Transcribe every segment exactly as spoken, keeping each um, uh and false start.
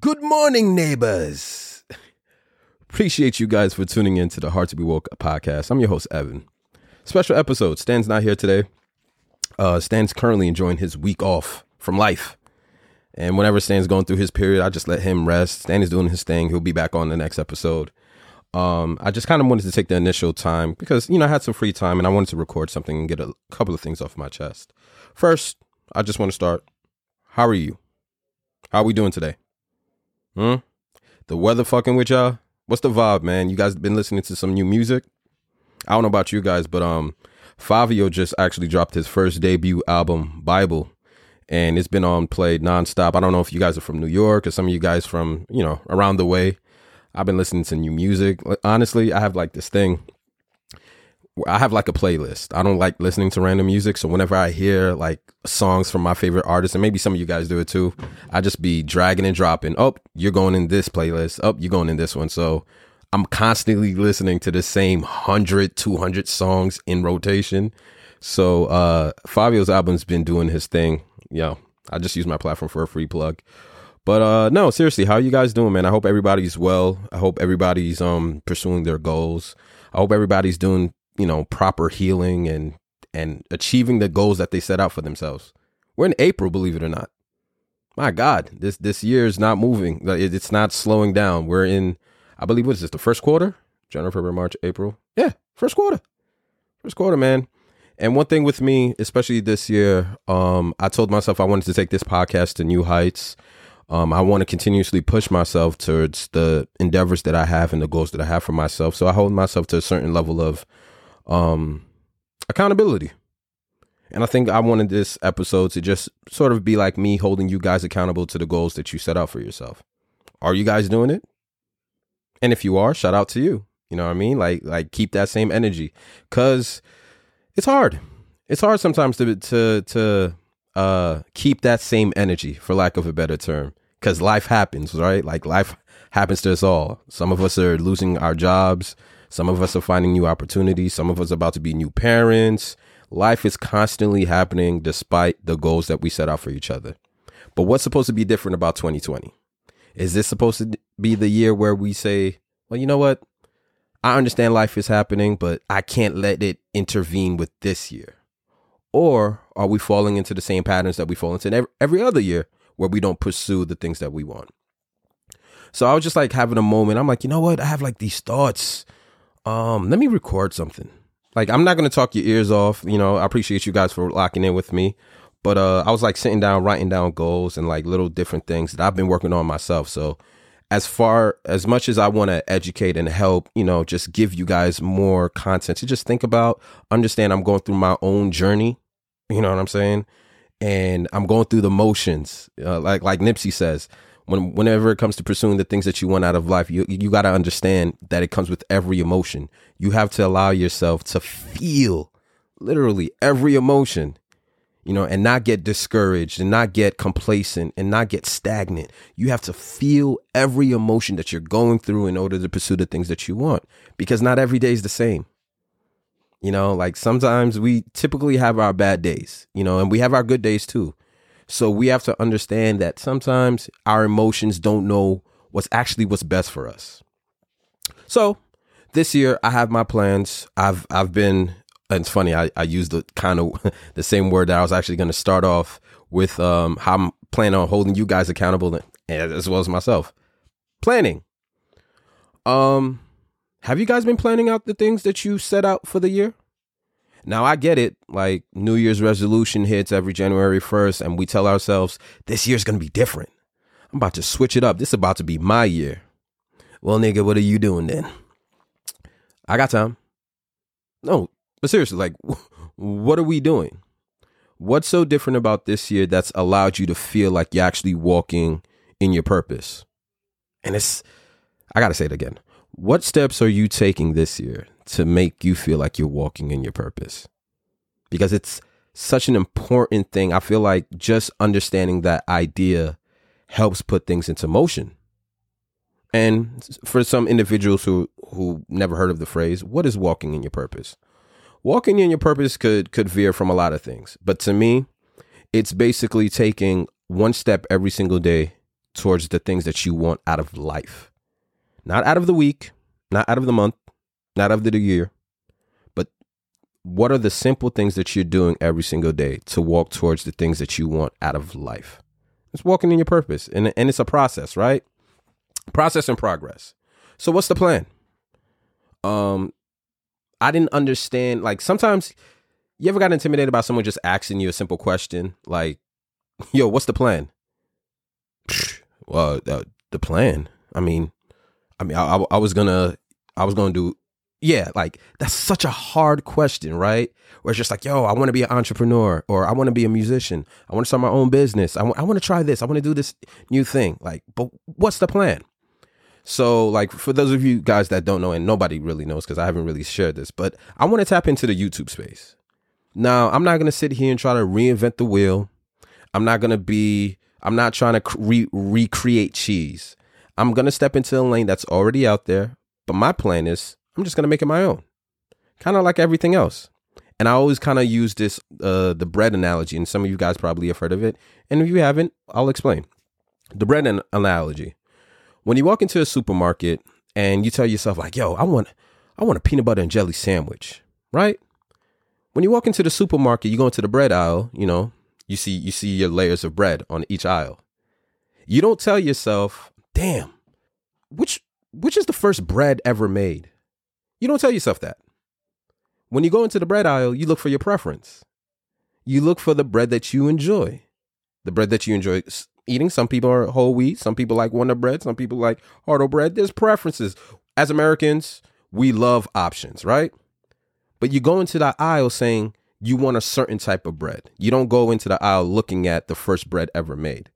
Good morning, neighbors. Appreciate you guys for tuning in to the Hard to Be Woke podcast. I'm your host, Evan. Special episode. Stan's not here today. Uh, Stan's currently enjoying his week off from life. And whenever Stan's going through his period, I just let him rest. Stan is doing his thing. He'll be back on the next episode. Um, I just kind of wanted to take the initial time because, you know, I had some free time and I wanted to record something and get a couple of things off my chest. First, I just want to start. How are you? How are we doing today? Hmm? The weather fucking with y'all? What's the vibe, man? You guys been listening to some new music? I don't know about you guys, but um, Favio just actually dropped his first debut album, Bible, and it's been on played nonstop. I don't know if you guys are from New York or some of you guys from, you know, around the way. I've been listening to new music. Honestly, I have like this thing. I have like a playlist. I don't like listening to random music. So whenever I hear like songs from my favorite artists, and maybe some of you guys do it too, I just be dragging and dropping. Oh, you're going in this playlist. Oh, you're going in this one. So I'm constantly listening to the same one hundred, two hundred songs in rotation. So uh, Favio's album's been doing his thing. You know, I just use my platform for a free plug. But uh, no, seriously, how are you guys doing, man? I hope everybody's well. I hope everybody's um pursuing their goals. I hope everybody's doing, you know, proper healing and and achieving the goals that they set out for themselves. We're in April, believe it or not. My God, this this year is not moving. It's not slowing down. We're in, I believe, what is this, the first quarter? January, February, March, April. Yeah, first quarter. First quarter, man. And one thing with me, especially this year, um, I told myself I wanted to take this podcast to new heights. Um, I want to continuously push myself towards the endeavors that I have and the goals that I have for myself. So I hold myself to a certain level of Um, accountability. And I think I wanted this episode to just sort of be like me holding you guys accountable to the goals that you set out for yourself. Are you guys doing it? And if you are, shout out to you. You know what I mean? Like, like keep that same energy, because it's hard. It's hard sometimes to, to, to, uh, keep that same energy, for lack of a better term, because life happens, right? Like life happens to us all. Some of us are losing our jobs. Some of us are finding new opportunities. Some of us are about to be new parents. Life is constantly happening despite the goals that we set out for each other. But what's supposed to be different about twenty twenty? Is this supposed to be the year where we say, well, you know what? I understand life is happening, but I can't let it intervene with this year. Or are we falling into the same patterns that we fall into every other year where we don't pursue the things that we want? So I was just like having a moment. I'm like, you know what? I have like these thoughts. Um, let me record something. Like, I'm not going to talk your ears off. You know, I appreciate you guys for locking in with me. But uh, I was like sitting down, writing down goals and like little different things that I've been working on myself. So as far as much as I want to educate and help, you know, just give you guys more content to just think about, understand I'm going through my own journey. You know what I'm saying? And I'm going through the motions. Uh, like like Nipsey says, When, whenever it comes to pursuing the things that you want out of life, you you got to understand that it comes with every emotion. You have to allow yourself to feel literally every emotion, you know, and not get discouraged and not get complacent and not get stagnant. You have to feel every emotion that you're going through in order to pursue the things that you want, because not every day is the same. You know, like sometimes we typically have our bad days, you know, and we have our good days too. So we have to understand that sometimes our emotions don't know what's actually what's best for us. So this year I have my plans. I've I've been, and it's funny, I, I used the kind of the same word that I was actually going to start off with, um, how I'm planning on holding you guys accountable as well as myself. Planning. Um, have you guys been planning out the things that you set out for the year? Now, I get it, like New Year's resolution hits every January first and we tell ourselves this year's going to be different. I'm about to switch it up. This is about to be my year. Well, nigga, what are you doing then? I got time. No, but seriously, like, what are we doing? What's so different about this year that's allowed you to feel like you're actually walking in your purpose? And it's, I got to say it again. What steps are you taking this year to make you feel like you're walking in your purpose? Because it's such an important thing. I feel like just understanding that idea helps put things into motion. And for some individuals who, who never heard of the phrase, what is walking in your purpose? Walking in your purpose could, could veer from a lot of things. But to me, it's basically taking one step every single day towards the things that you want out of life. Not out of the week, not out of the month, not out of the year, but what are the simple things that you're doing every single day to walk towards the things that you want out of life? It's walking in your purpose, and, and it's a process, right? Process and progress. So what's the plan? Um, I didn't understand, like, sometimes you ever got intimidated by someone just asking you a simple question like, yo, what's the plan? Well, uh, the plan. I mean, I mean, I, I, I was gonna, I was gonna do, yeah. Like, that's such a hard question, right? Where it's just like, yo, I want to be an entrepreneur, or I want to be a musician. I want to start my own business. I want, I want to try this. I want to do this new thing. Like, but what's the plan? So, like, for those of you guys that don't know, and nobody really knows because I haven't really shared this, but I want to tap into the YouTube space. Now, I'm not gonna sit here and try to reinvent the wheel. I'm not gonna be. I'm not trying to re- recreate cheese. I'm going to step into a lane that's already out there. But my plan is I'm just going to make it my own, kind of like everything else. And I always kind of use this, uh, the bread analogy. And some of you guys probably have heard of it. And if you haven't, I'll explain the bread an- analogy. When you walk into a supermarket and you tell yourself like, yo, I want I want a peanut butter and jelly sandwich. Right. When you walk into the supermarket, you go into the bread aisle, you know, You see, you see your layers of bread on each aisle. You don't tell yourself, damn, which which is the first bread ever made? You don't tell yourself that. When you go into the bread aisle, you look for your preference. You look for the bread that you enjoy, the bread that you enjoy eating. Some people are whole wheat. Some people like Wonder Bread. Some people like Hard-O bread. There's preferences. As Americans, we love options, right? But you go into that aisle saying, you want a certain type of bread. You don't go into the aisle looking at the first bread ever made.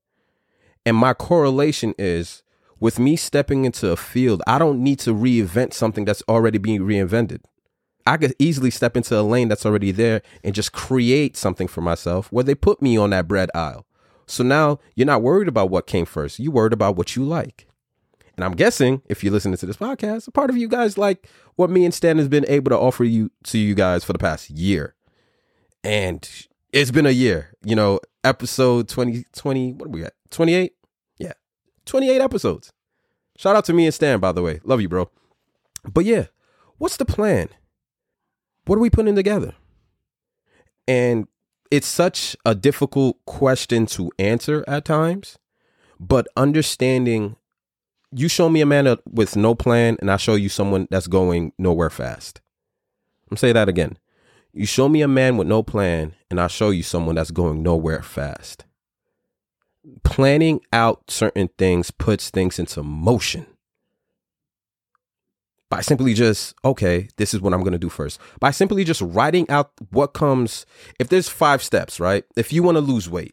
And my correlation is with me stepping into a field, I don't need to reinvent something that's already being reinvented. I could easily step into a lane that's already there and just create something for myself where they put me on that bread aisle. So now you're not worried about what came first. You're worried about what you like. And I'm guessing if you're listening to this podcast, a part of you guys like what me and Stan has been able to offer you to you guys for the past year. And it's been a year, you know, episode twenty, twenty, what are we at? twenty-eight? Yeah. twenty-eight episodes. Shout out to me and Stan, by the way. Love you, bro. But yeah, what's the plan? What are we putting together? And it's such a difficult question to answer at times, but understanding, you show me a man with no plan and I show you someone that's going nowhere fast. I'm saying that again. You show me a man with no plan, and I'll show you someone that's going nowhere fast. Planning out certain things puts things into motion. By simply just, okay, this is what I'm going to do first. By simply just writing out what comes. If there's five steps, right? If you want to lose weight,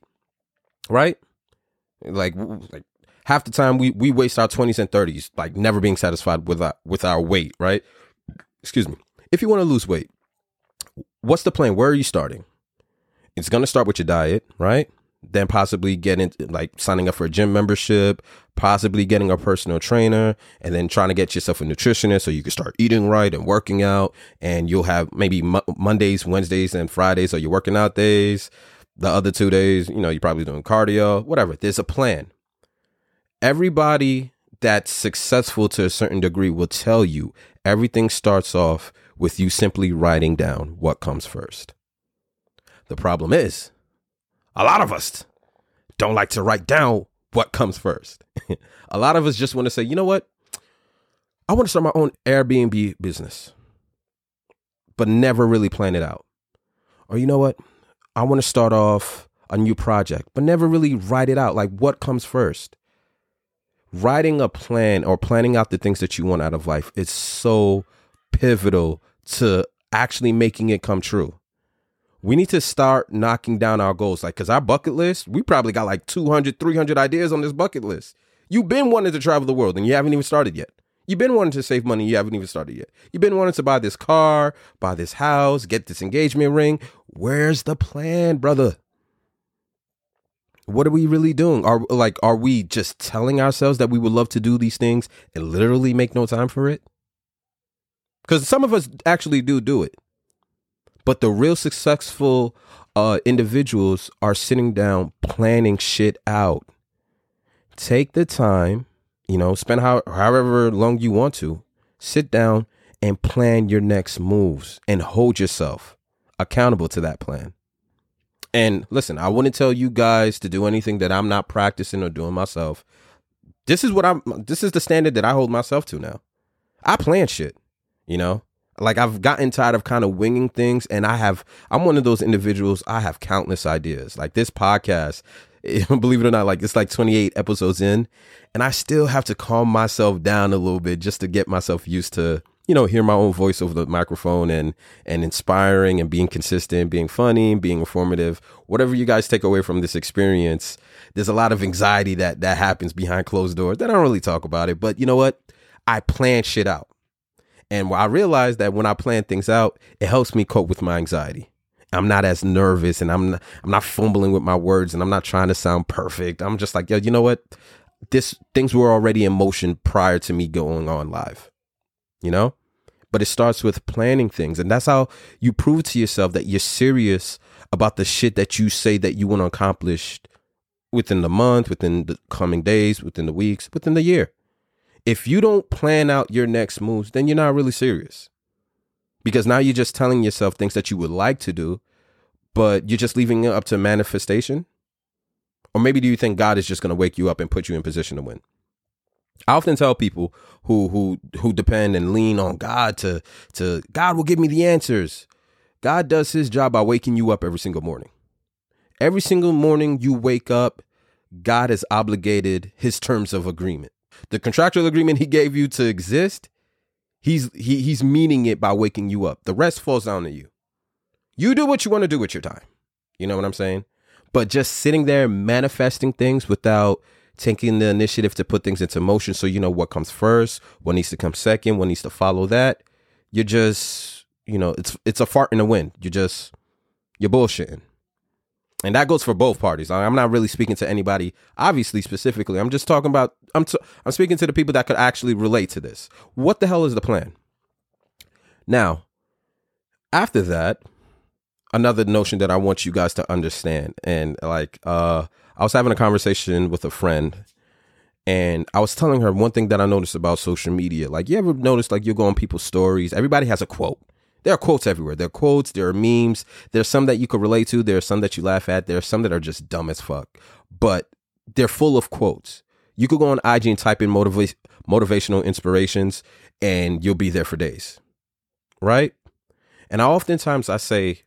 right? Like, like half the time we, we waste our twenties and thirties, like never being satisfied with our, with our weight, right? Excuse me. If you want to lose weight, what's the plan? Where are you starting? It's going to start with your diet, right? Then possibly getting like signing up for a gym membership, possibly getting a personal trainer, and then trying to get yourself a nutritionist so you can start eating right and working out. And you'll have maybe Mo- Mondays, Wednesdays, and Fridays are your working out days. The other two days, you know, you're probably doing cardio, whatever. There's a plan. Everybody that's successful to a certain degree will tell you everything starts off with you simply writing down what comes first. The problem is, a lot of us don't like to write down what comes first. A lot of us just want to say, you know what? I want to start my own Airbnb business, but never really plan it out. Or you know what? I want to start off a new project, but never really write it out. Like, what comes first? Writing a plan or planning out the things that you want out of life is so pivotal to actually making it come true. We need to start knocking down our goals. Like, because our bucket list, we probably got like two hundred, three hundred ideas on this bucket list. You've been wanting to travel the world and you haven't even started yet. You've been wanting to save money. You haven't even started yet. You've been wanting to buy this car, buy this house, get this engagement ring. Where's the plan, brother? What are we really doing? Are like, are we just telling ourselves that we would love to do these things and literally make no time for it? Because some of us actually do do it. But the real successful uh, individuals are sitting down, planning shit out, take the time, you know, spend how, however long you want to, sit down and plan your next moves and hold yourself accountable to that plan. And listen, I wouldn't tell you guys to do anything that I'm not practicing or doing myself. This is what I'm, this is the standard that I hold myself to now. I plan shit, you know, like I've gotten tired of kind of winging things, and I have, I'm one of those individuals. I have countless ideas. Like this podcast, believe it or not, like it's like twenty-eight episodes in, and I still have to calm myself down a little bit just to get myself used to, you know, hear my own voice over the microphone and and inspiring and being consistent, being funny, being informative. Whatever you guys take away from this experience, there's a lot of anxiety that that happens behind closed doors that I don't really talk about it. But you know what? I plan shit out. And I realized that when I plan things out, it helps me cope with my anxiety. I'm not as nervous, and I'm not, I'm not fumbling with my words, and I'm not trying to sound perfect. I'm just like, yo, you know what? This things were already in motion prior to me going on live, you know? But it starts with planning things. And that's how you prove to yourself that you're serious about the shit that you say that you want to accomplish within the month, within the coming days, within the weeks, within the year. If you don't plan out your next moves, then you're not really serious. Because now you're just telling yourself things that you would like to do, but you're just leaving it up to manifestation. Or maybe do you think God is just going to wake you up and put you in position to win? I often tell people who who who depend and lean on God to to God will give me the answers. God does his job by waking you up every single morning. Every single morning you wake up, God has obligated his terms of agreement. The contractual agreement he gave you to exist, he's he, he's meaning it by waking you up. The rest falls down to you. You do what you want to do with your time. You know what I'm saying? But just sitting there manifesting things without taking the initiative to put things into motion, so you know what comes first, what needs to come second, what needs to follow that. You're just, you know, it's it's a fart in the wind. You're just, you're bullshitting. And that goes for both parties. I'm not really speaking to anybody, obviously, specifically. I'm just talking about, I'm t- I'm speaking to the people that could actually relate to this. What the hell is the plan? Now, after that, another notion that I want you guys to understand, and like, uh, I was having a conversation with a friend, and I was telling her one thing that I noticed about social media. Like, you ever notice, like, you go on people's stories, everybody has a quote. There are quotes everywhere. There are quotes, there are memes. There's some that you could relate to. There are some that you laugh at. There are some that are just dumb as fuck, but they're full of quotes. You could go on I G and type in motiva- motivational inspirations, and you'll be there for days, right? And I oftentimes I say,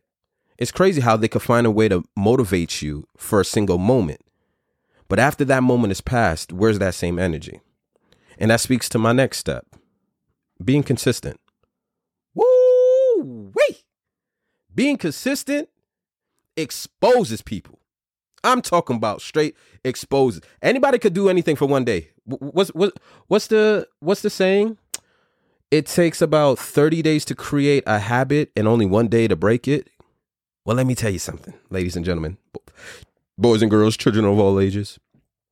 it's crazy how they could find a way to motivate you for a single moment. But after that moment is passed, where's that same energy? And that speaks to my next step, being consistent. Woo-wee! Being consistent exposes people. I'm talking about straight exposes. Anybody could do anything for one day. What's, what, what's the, what's the saying? It takes about thirty days to create a habit and only one day to break it. Well, let me tell you something, ladies and gentlemen, boys and girls, children of all ages.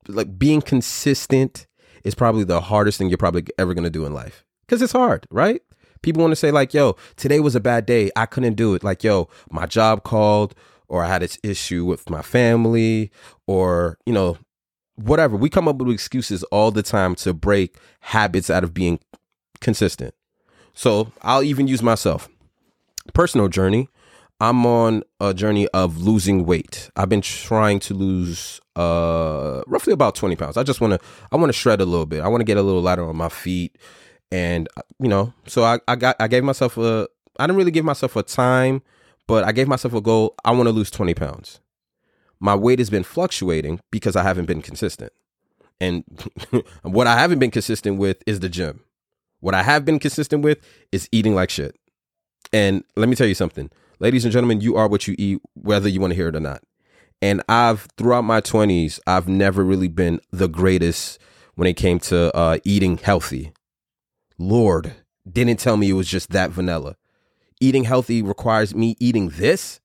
Like, being consistent is probably the hardest thing you're probably ever going to do in life, because it's hard, right? People want to say like, yo, today was a bad day. I couldn't do it. Like, yo, my job called, or I had an issue with my family, or, you know, whatever. We come up with excuses all the time to break habits out of being consistent. So I'll even use myself. Personal journey. I'm on a journey of losing weight. I've been trying to lose uh, roughly about twenty pounds. I just want to, I want to shred a little bit. I want to get a little lighter on my feet. And, you know, so I, I got, I gave myself a, I didn't really give myself a time, but I gave myself a goal. I want to lose twenty pounds. My weight has been fluctuating because I haven't been consistent. And what I haven't been consistent with is the gym. What I have been consistent with is eating like shit. And let me tell you something. Ladies and gentlemen, you are what you eat, whether you want to hear it or not. And I've, throughout my twenties, I've never really been the greatest when it came to uh, eating healthy. Lord, didn't tell me it was just that vanilla. Eating healthy requires me eating this.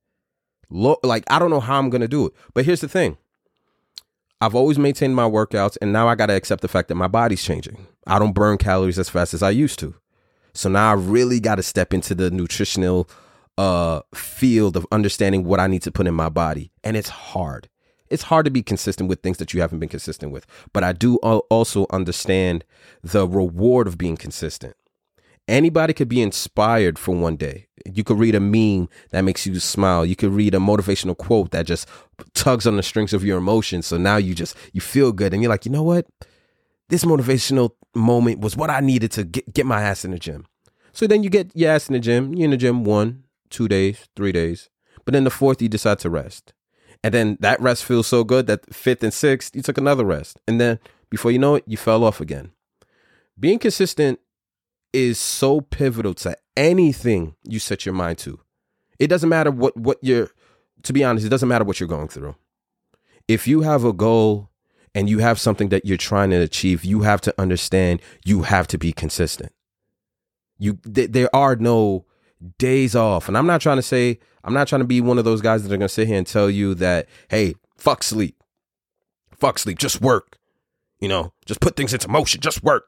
Lo- like, I don't know how I'm going to do it. But here's the thing. I've always maintained my workouts, and now I got to accept the fact that my body's changing. I don't burn calories as fast as I used to. So now I really got to step into the nutritional Uh, field of understanding what I need to put in my body. And it's hard. it's hard to be consistent with things that you haven't been consistent with. But I do also understand the reward of being consistent. Anybody could be inspired for one day. You could read a meme that makes you smile. You could read a motivational quote that just tugs on the strings of your emotions. So now you just, you feel good. And you're like, you know what? This motivational moment was what I needed to get, get my ass in the gym. So then you get your ass in the gym. You're in the gym one, two days, three days. But then the fourth, you decide to rest. And then that rest feels so good that fifth and sixth, you took another rest. And then before you know it, you fell off again. Being consistent is so pivotal to anything you set your mind to. It doesn't matter what, what you're, to be honest, it doesn't matter what you're going through. If you have a goal and you have something that you're trying to achieve, you have to understand you have to be consistent. You, th- there are no days off. And I'm not trying to say, I'm not trying to be one of those guys that are going to sit here and tell you that, hey, fuck sleep, fuck sleep, just work, you know, just put things into motion, just work.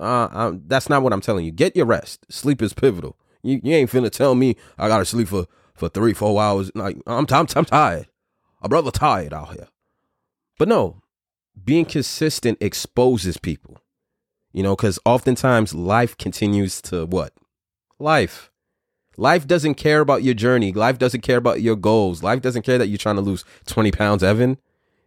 Uh, I'm, that's not what I'm telling you. Get your rest. Sleep is pivotal. You you ain't finna tell me I gotta sleep for, for three, four hours. Like I'm, I'm, I'm tired. A brother tired out here. But no, being consistent exposes people, you know, because oftentimes life continues to what? Life. Life doesn't care about your journey. Life doesn't care about your goals. Life doesn't care that you're trying to lose twenty pounds, Evan.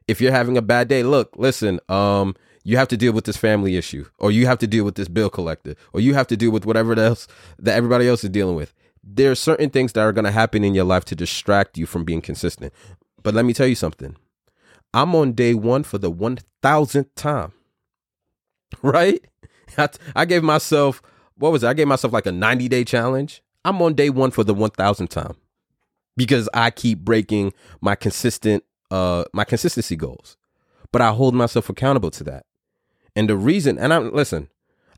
If you're having a bad day, look, listen, um, you have to deal with this family issue, or you have to deal with this bill collector, or you have to deal with whatever else that everybody else is dealing with. There are certain things that are going to happen in your life to distract you from being consistent. But let me tell you something. I'm on day one for the one thousandth time, right? I, I gave myself, what was it? I gave myself like a ninety day challenge. I'm on day one for the one thousandth time because I keep breaking my consistent, uh, my consistency goals, but I hold myself accountable to that. And the reason, and I'm listen,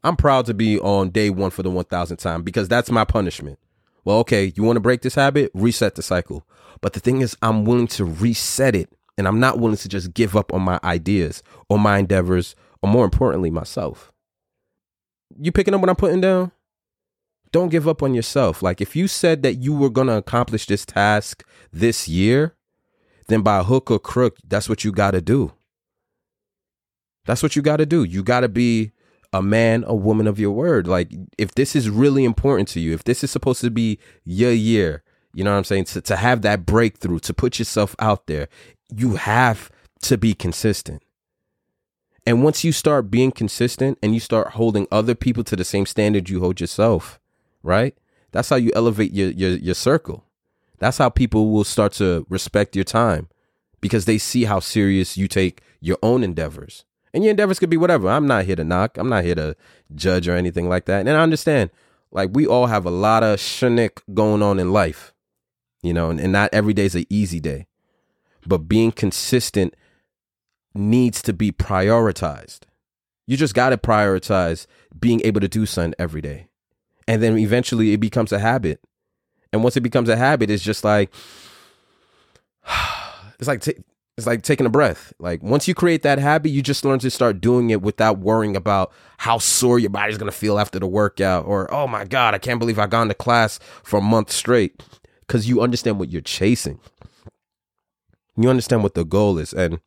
I'm proud to be on day one for the one thousandth time because that's my punishment. Well, okay, you want to break this habit? Reset the cycle. But the thing is, I'm willing to reset it, and I'm not willing to just give up on my ideas or my endeavors, or more importantly, myself. You picking up what I'm putting down? Don't give up on yourself. Like if you said that you were going to accomplish this task this year, then by hook or crook, that's what you got to do. That's what you got to do. You got to be a man, a woman of your word. Like if this is really important to you, if this is supposed to be your year, you know what I'm saying? To, to have that breakthrough, to put yourself out there, you have to be consistent. And once you start being consistent and you start holding other people to the same standard you hold yourself, right? That's how you elevate your, your, your circle. That's how people will start to respect your time because they see how serious you take your own endeavors. And your endeavors could be whatever. I'm not here to knock. I'm not here to judge or anything like that. And I understand, like, we all have a lot of shnick going on in life, you know, and, and not every day is an easy day. But being consistent needs to be prioritized. You just got to prioritize being able to do something every day. And then eventually it becomes a habit. And once it becomes a habit, it's just like, it's like... T- It's like taking a breath. Like once you create that habit, you just learn to start doing it without worrying about how sore your body's going to feel after the workout or, oh my God, I can't believe I've gone to class for a month straight because you understand what you're chasing. You understand what the goal is, and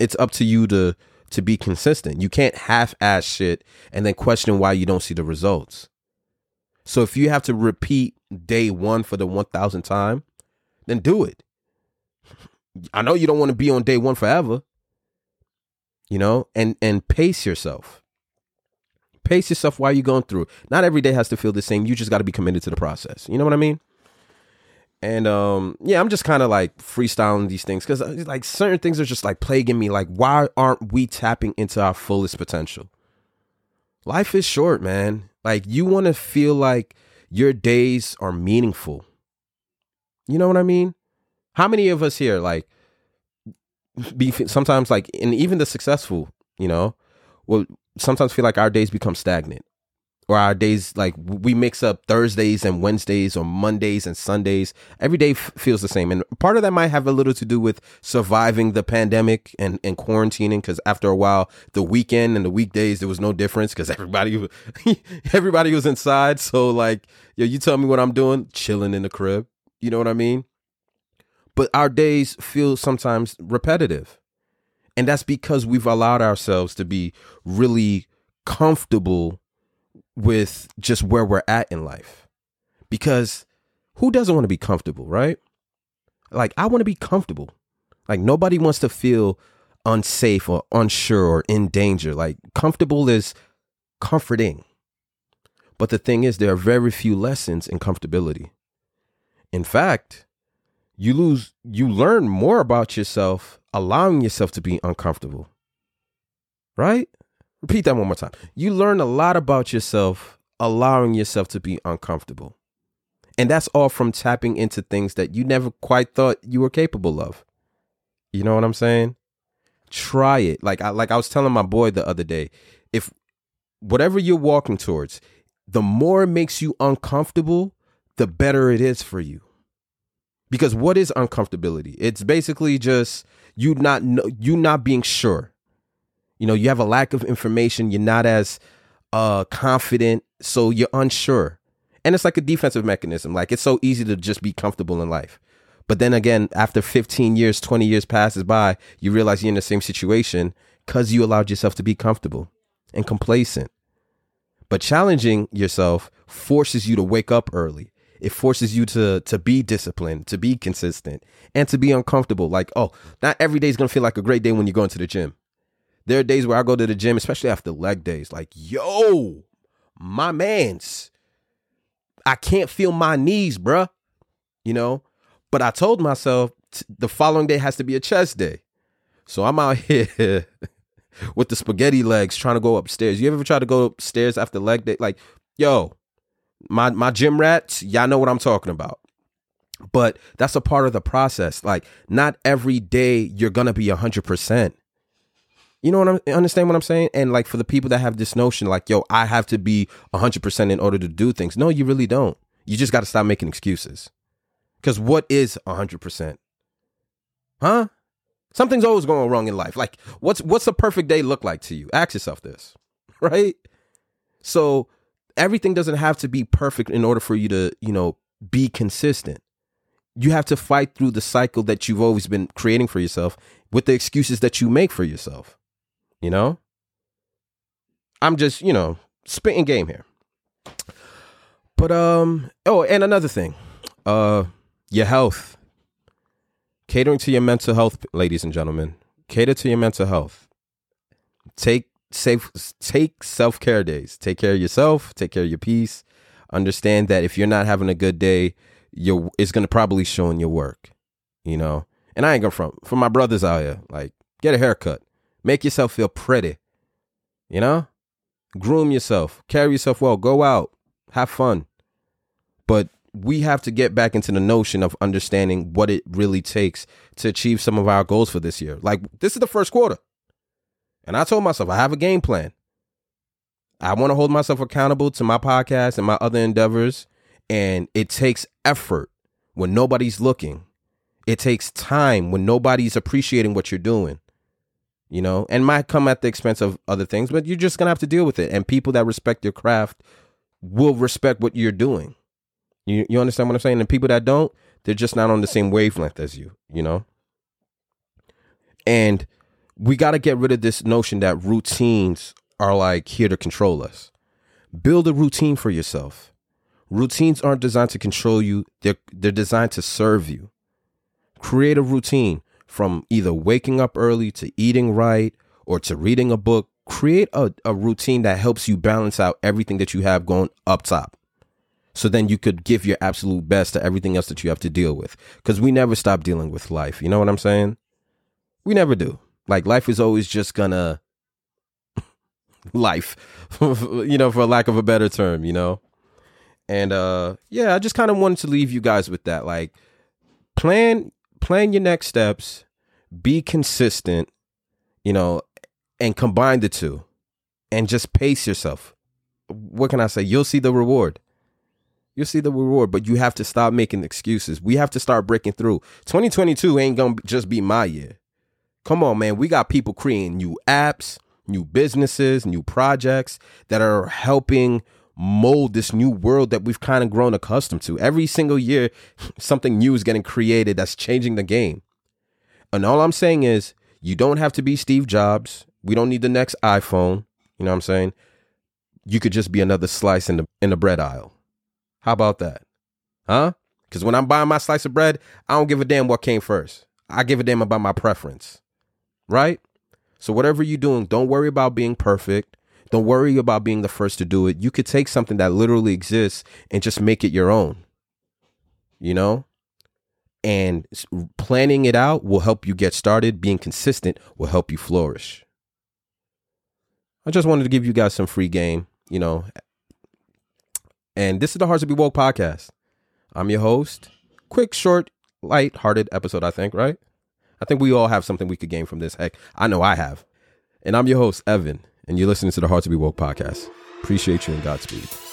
it's up to you to to be consistent. You can't half-ass shit and then question why you don't see the results. So if you have to repeat day one for the one thousandth time, then do it. I know you don't want to be on day one forever, you know, and, and pace yourself. Pace yourself while you're going through. Not every day has to feel the same. You just got to be committed to the process. You know what I mean? And um, yeah, I'm just kind of like freestyling these things because like certain things are just like plaguing me. Like, why aren't we tapping into our fullest potential? Life is short, man. Like you want to feel like your days are meaningful. You know what I mean? How many of us here, like, be sometimes like, and even the successful, you know, will sometimes feel like our days become stagnant, or our days, like, we mix up Thursdays and Wednesdays or Mondays and Sundays. Every day f- feels the same. And part of that might have a little to do with surviving the pandemic and, and quarantining, because after a while, the weekend and the weekdays, there was no difference because everybody, everybody was inside. So, like, yo, you tell me what I'm doing, chilling in the crib. You know what I mean? But our days feel sometimes repetitive. And that's because we've allowed ourselves to be really comfortable with just where we're at in life. Because who doesn't want to be comfortable, right? Like, I want to be comfortable. Like, nobody wants to feel unsafe or unsure or in danger. Like, comfortable is comforting. But the thing is, there are very few lessons in comfortability. In fact, you lose, you learn more about yourself allowing yourself to be uncomfortable, right? Repeat that one more time. You learn a lot about yourself allowing yourself to be uncomfortable. And that's all from tapping into things that you never quite thought you were capable of. You know what I'm saying? Try it. Like I, like I was telling my boy the other day, if whatever you're walking towards, the more it makes you uncomfortable, the better it is for you. Because what is uncomfortability? It's basically just you not know, you not being sure. You know, you have a lack of information. You're not as uh, confident, so you're unsure. And it's like a defensive mechanism. Like, it's so easy to just be comfortable in life. But then again, after fifteen years, twenty years passes by, you realize you're in the same situation because you allowed yourself to be comfortable and complacent. But challenging yourself forces you to wake up early. It forces you to to be disciplined, to be consistent, and to be uncomfortable. Like, oh, not every day is going to feel like a great day when you're going to the gym. There are days where I go to the gym, especially after leg days, like, yo, my mans, I can't feel my knees, bruh, you know? But I told myself t- the following day has to be a chest day. So I'm out here with the spaghetti legs trying to go upstairs. You ever try to go upstairs after leg day? Like, yo, my, my gym rats, y'all know what I'm talking about. But that's a part of the process. Like, not every day you're going to be one hundred percent. You know what I understand what I'm saying? And like, for the people that have this notion, like, yo, I have to be one hundred percent in order to do things. No, you really don't. You just got to stop making excuses. Because what is one hundred percent? Huh? Something's always going wrong in life. Like, what's what's a perfect day look like to you? Ask yourself this, right? So everything doesn't have to be perfect in order for you to, you know, be consistent. You have to fight through the cycle that you've always been creating for yourself with the excuses that you make for yourself. You know, I'm just, you know, spitting game here. But, um, oh, and another thing, uh, your health, catering to your mental health, ladies and gentlemen, cater to your mental health. Take safe, take self-care days, take care of yourself, take care of your peace. Understand that if you're not having a good day, you're, it's going to probably show in your work, you know, and I ain't going from, for my brothers out here, like, get a haircut. Make yourself feel pretty, you know, groom yourself, carry yourself well, go out, have fun. But we have to get back into the notion of understanding what it really takes to achieve some of our goals for this year. Like, this is the first quarter. And I told myself I have a game plan. I want to hold myself accountable to my podcast and my other endeavors. And it takes effort when nobody's looking. It takes time when nobody's appreciating what you're doing. You know, and might come at the expense of other things, but you're just going to have to deal with it. And people that respect your craft will respect what you're doing. You you understand what I'm saying? And people that don't, they're just not on the same wavelength as you, you know. And we got to get rid of this notion that routines are like here to control us. Build a routine for yourself. Routines aren't designed to control you. They're, they're designed to serve you. Create a routine. From either waking up early to eating right or to reading a book, create a, a routine that helps you balance out everything that you have going up top. So then you could give your absolute best to everything else that you have to deal with. Because we never stop dealing with life. You know what I'm saying? We never do. Like, life is always just gonna life, you know, for lack of a better term, you know? And uh, yeah, I just kind of wanted to leave you guys with that. Like, plan Plan your next steps, be consistent, you know, and combine the two and just pace yourself. What can I say? You'll see the reward. You'll see the reward, but you have to stop making excuses. We have to start breaking through. twenty twenty-two ain't going to just be my year. Come on, man. We got people creating new apps, new businesses, new projects that are helping mold this new world that we've kind of grown accustomed to. Every single year, something new is getting created that's changing the game. And all I'm saying is, you don't have to be Steve Jobs. We don't need the next iPhone. You know what I'm saying? You could just be another slice in the in the bread aisle. How about that? Huh? Because when I'm buying my slice of bread, I don't give a damn what came first. I give a damn about my preference. Right? So whatever you're doing, don't worry about being perfect. Don't worry about being the first to do it. You could take something that literally exists and just make it your own. You know? And planning it out will help you get started. Being consistent will help you flourish. I just wanted to give you guys some free game, you know. And this is the Hearts to Be Woke podcast. I'm your host. Quick, short, light-hearted episode, I think, right? I think we all have something we could gain from this. Heck, I know I have. And I'm your host, Evan, and you're listening to the Hearts to Be Woke podcast. Appreciate you and Godspeed.